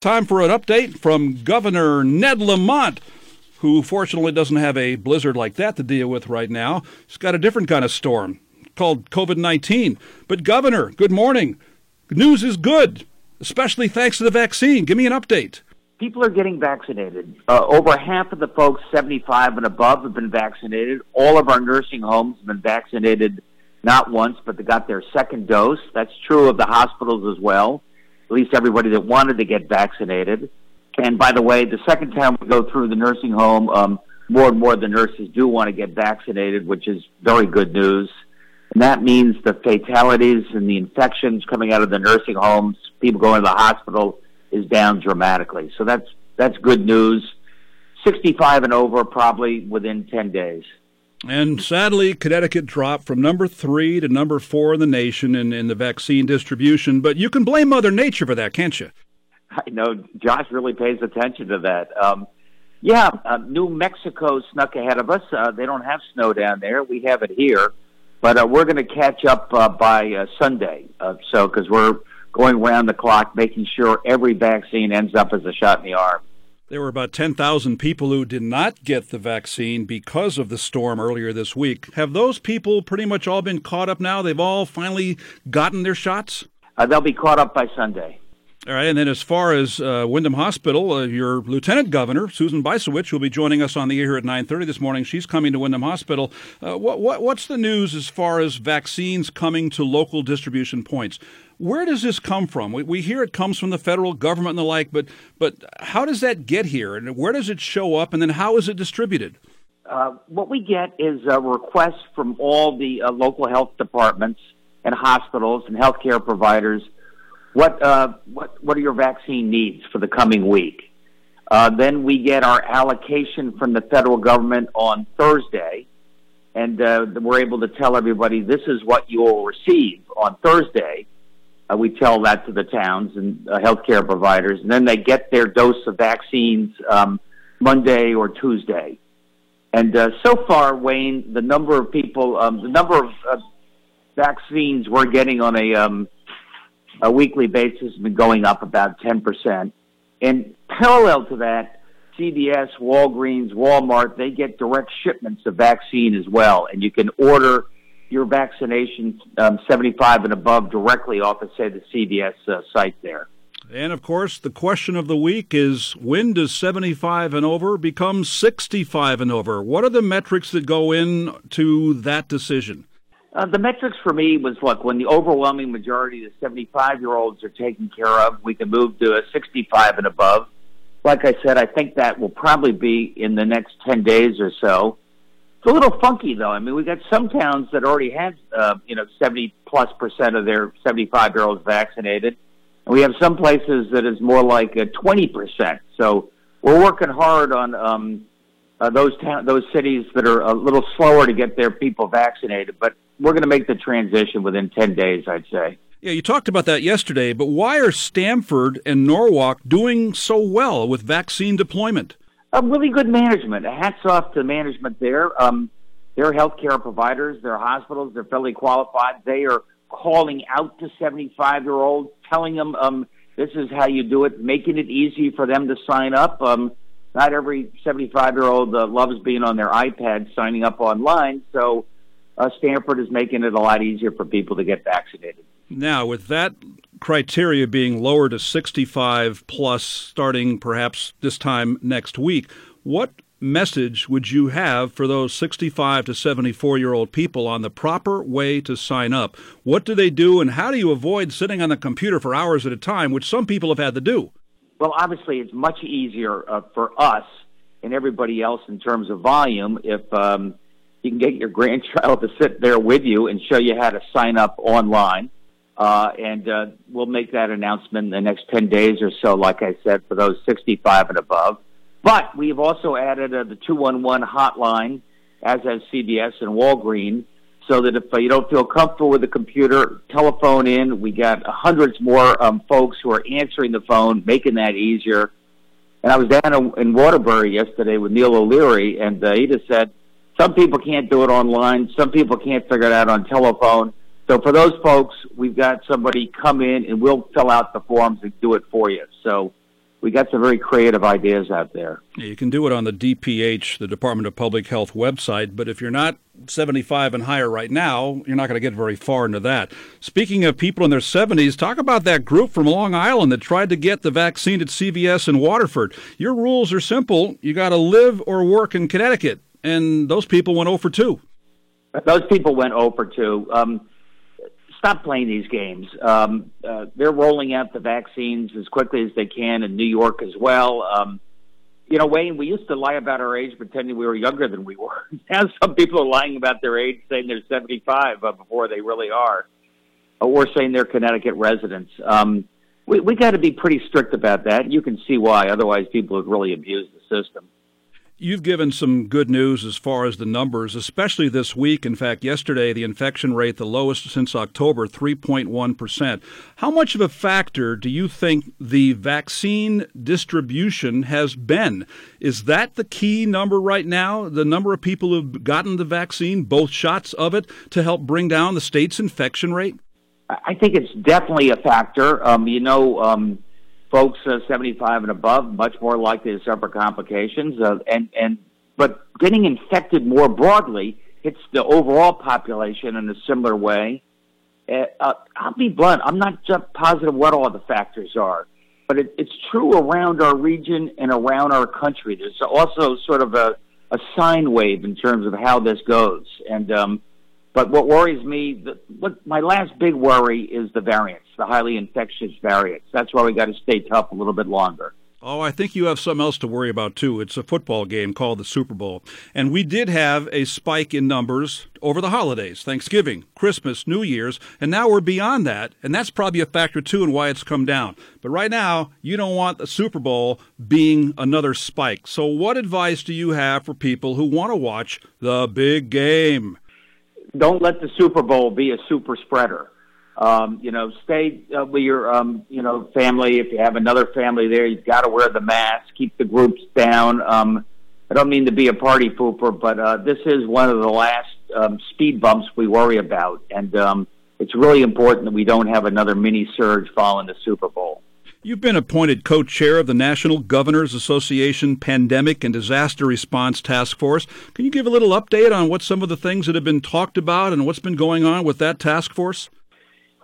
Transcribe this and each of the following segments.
Time for an update from Governor Ned Lamont, who fortunately doesn't have a blizzard like that to deal with right now. He's got a different kind of storm called COVID-19. But Governor, good morning. News is good, especially thanks to the vaccine. Give me an update. People are getting vaccinated. Over half of the folks 75 and above have been vaccinated. All of our nursing homes have been vaccinated not once, but they got their second dose. That's true of the hospitals as well. At least everybody that wanted to get vaccinated. And by the way, the second time we go through the nursing home, more and more of the nurses do want to get vaccinated, which is very good news. And that means the fatalities and the infections coming out of the nursing homes, people going to the hospital, is down dramatically. So that's good news. 65 and over probably within 10 days. And sadly, Connecticut dropped from number 3 to number 4 in the nation in the vaccine distribution. But you can blame Mother Nature for that, can't you? I know. Josh really pays attention to that. New Mexico snuck ahead of us. They don't have snow down there. We have it here. But we're going to catch up by Sunday. Because we're going round the clock, making sure every vaccine ends up as a shot in the arm. There were about 10,000 people who did not get the vaccine because of the storm earlier this week. Have those people pretty much all been caught up now? They've all finally gotten their shots? They'll be caught up by Sunday. All right, and then as far as Wyndham Hospital, your Lieutenant Governor, Susan Bysiewicz, will be joining us on the air here at 9:30 this morning. She's coming to Wyndham Hospital. What's the news as far as vaccines coming to local distribution points? Where does this come from? We hear it comes from the federal government and the like, but how does that get here, and where does it show up, and then how is it distributed? What we get is a request from all the local health departments and hospitals and healthcare providers. What are your vaccine needs for the coming week? Then we get our allocation from the federal government on Thursday, and we're able to tell everybody this is what you will receive on Thursday. We tell that to the towns and healthcare providers, and then they get their dose of vaccines Monday or Tuesday. And so far, Wayne, the number of people, vaccines we're getting on a weekly basis has been going up about 10%. And parallel to that, CVS, Walgreens, Walmart, they get direct shipments of vaccine as well, and you can order your vaccination 75 and above directly off of, say, the CVS site there. And, of course, the question of the week is, when does 75 and over become 65 and over? What are the metrics that go in to that decision? The metrics for me was, look, when the overwhelming majority of the 75-year-olds are taken care of, we can move to a 65 and above. Like I said, I think that will probably be in the next 10 days or so. It's a little funky, though. I mean, we got some towns that already have, 70%+ of their 75-year-olds vaccinated. And we have some places that is more like 20%. So we're working hard on those cities that are a little slower to get their people vaccinated. But we're going to make the transition within 10 days, I'd say. Yeah, you talked about that yesterday. But why are Stanford and Norwalk doing so well with vaccine deployment? Really good management. Hats off to management there. Their healthcare providers, their hospitals, they're fairly qualified. They are calling out to 75-year-olds, telling them this is how you do it, making it easy for them to sign up. Not every 75-year-old loves being on their iPad signing up online, so Stanford is making it a lot easier for people to get vaccinated. Now, with that criteria being lower to 65 plus starting perhaps this time next week, what message would you have for those 65 to 74-year-old people on the proper way to sign up? What do they do, and how do you avoid sitting on the computer for hours at a time, which some people have had to do? Well, obviously, it's much easier for us and everybody else in terms of volume if you can get your grandchild to sit there with you and show you how to sign up online. And we'll make that announcement in the next 10 days or so, like I said, for those 65 and above. But we've also added the 211 hotline, as has CVS and Walgreens, so that if you don't feel comfortable with the computer, telephone in. We got hundreds more folks who are answering the phone, making that easier. And I was down in Waterbury yesterday with Neil O'Leary, and he just said, some people can't do it online. Some people can't figure it out on telephone. So for those folks, we've got somebody come in, and we'll fill out the forms and do it for you. So we got some very creative ideas out there. You can do it on the DPH, the Department of Public Health website, but if you're not 75 and higher right now, you're not going to get very far into that. Speaking of people in their 70s, talk about that group from Long Island that tried to get the vaccine at CVS in Waterford. Your rules are simple. You got to live or work in Connecticut, and those people went 0 for 2. Those people went 0 for 2. Stop playing these games. They're rolling out the vaccines as quickly as they can in New York as well. You know, Wayne, we used to lie about our age pretending we were younger than we were. Now some people are lying about their age, saying they're 75 before they really are, or saying they're Connecticut residents. We got to be pretty strict about that. You can see why. Otherwise, people would really abuse the system. You've given some good news as far as the numbers, especially this week. In fact, yesterday, the infection rate, the lowest since October, 3.1%. How much of a factor do you think the vaccine distribution has been? Is that the key number right now, the number of people who've gotten the vaccine, both shots of it, to help bring down the state's infection rate? I think it's definitely a factor. Folks 75 and above, much more likely to suffer complications. But getting infected more broadly hits the overall population in a similar way. I'll be blunt. I'm not just positive what all the factors are. But it's true around our region and around our country. There's also sort of a sine wave in terms of how this goes. But what worries me, my last big worry is the variants, the highly infectious variants. That's why we got to stay tough a little bit longer. Oh, I think you have something else to worry about, too. It's a football game called the Super Bowl. And we did have a spike in numbers over the holidays, Thanksgiving, Christmas, New Year's, and now we're beyond that. And that's probably a factor, too, in why it's come down. But right now, you don't want the Super Bowl being another spike. So what advice do you have for people who want to watch the big game? Don't let the Super Bowl be a super spreader. Stay with your, family. If you have another family there, you've got to wear the mask. Keep the groups down. I don't mean to be a party pooper, but this is one of the last speed bumps we worry about. And it's really important that we don't have another mini surge following the Super Bowl. You've been appointed co-chair of the National Governors Association Pandemic and Disaster Response Task Force. Can you give a little update on what some of the things that have been talked about and what's been going on with that task force?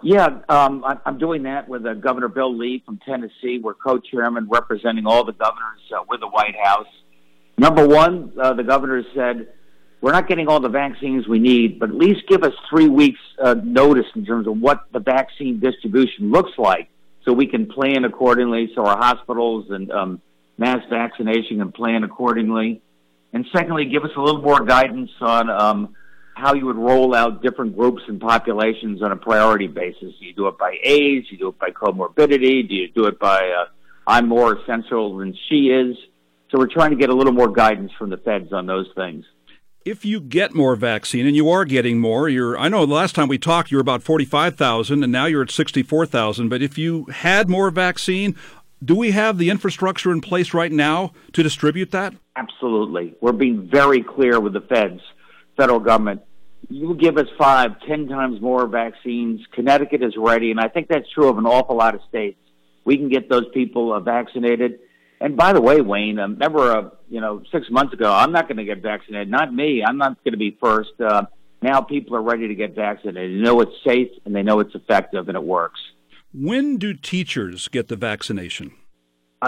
Yeah, I'm doing that with Governor Bill Lee from Tennessee. We're co-chairman representing all the governors with the White House. Number one, the governor said, we're not getting all the vaccines we need, but at least give us 3 weeks notice in terms of what the vaccine distribution looks like, so we can plan accordingly, so our hospitals and mass vaccination can plan accordingly. And secondly, give us a little more guidance on how you would roll out different groups and populations on a priority basis. Do you do it by age? Do you do it by comorbidity? Do you do it by I'm more essential than she is? So we're trying to get a little more guidance from the feds on those things. If you get more vaccine, and you are getting more, I know the last time we talked you were about 45,000, and now you're at 64,000, but if you had more vaccine, do we have the infrastructure in place right now to distribute that? Absolutely. We're being very clear with the feds, federal government. You give us 5, 10 times more vaccines, Connecticut is ready, and I think that's true of an awful lot of states. We can get those people vaccinated. And by the way, Wayne, remember, 6 months ago, I'm not going to get vaccinated. Not me. I'm not going to be first. Now people are ready to get vaccinated. They know it's safe, and they know it's effective, and it works. When do teachers get the vaccination?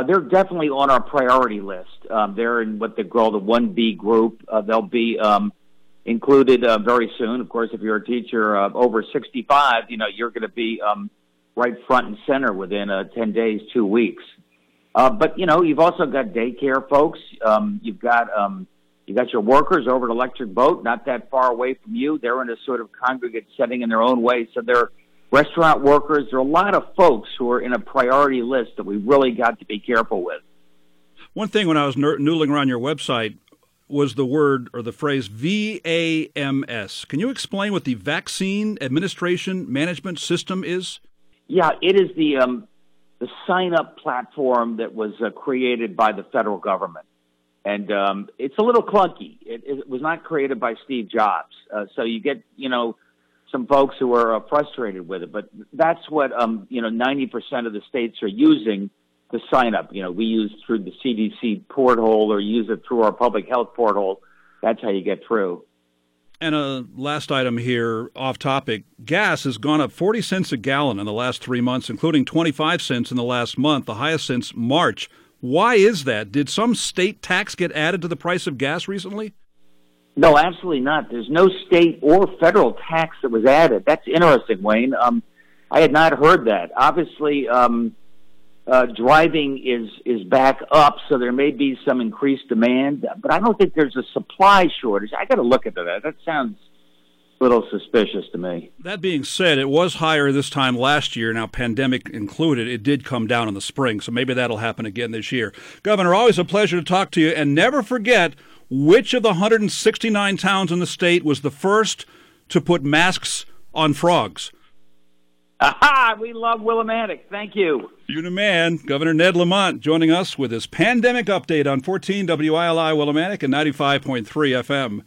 They're definitely on our priority list. They're in what they call the 1B group. They'll be included very soon. Of course, if you're a teacher over 65, you're going to be right front and center within 10 days, 2 weeks. But, you've also got daycare folks. You've got your workers over at Electric Boat, not that far away from you. They're in a sort of congregate setting in their own way. So they're restaurant workers. There are a lot of folks who are in a priority list that we really got to be careful with. One thing when I was noodling around your website was the word or the phrase VAMS. Can you explain what the Vaccine Administration Management System is? Yeah, it is the sign-up platform that was created by the federal government. And it's a little clunky. It was not created by Steve Jobs. So you get, some folks who are frustrated with it. But that's what, 90% of the states are using to sign up. You know, we use through the CDC porthole or use it through our public health portal. That's how you get through. And a last item here, off topic. Gas has gone up 40 cents a gallon in the last 3 months, including 25 cents in the last month, the highest since March. Why is that? Did some state tax get added to the price of gas recently? No, absolutely not. There's no state or federal tax that was added. That's interesting, Wayne. I had not heard that. Obviously, driving is back up, so there may be some increased demand, but I don't think there's a supply shortage. I got to look into that. That sounds a little suspicious to me. That being said, it was higher this time last year. Now, pandemic included, it did come down in the spring, so maybe that'll happen again this year. Governor, always a pleasure to talk to you, and never forget which of the 169 towns in the state was the first to put masks on frogs. Aha! We love Willimantic. Thank you. You're the man. Governor Ned Lamont joining us with his pandemic update on 14 WILI Willimantic and 95.3 FM.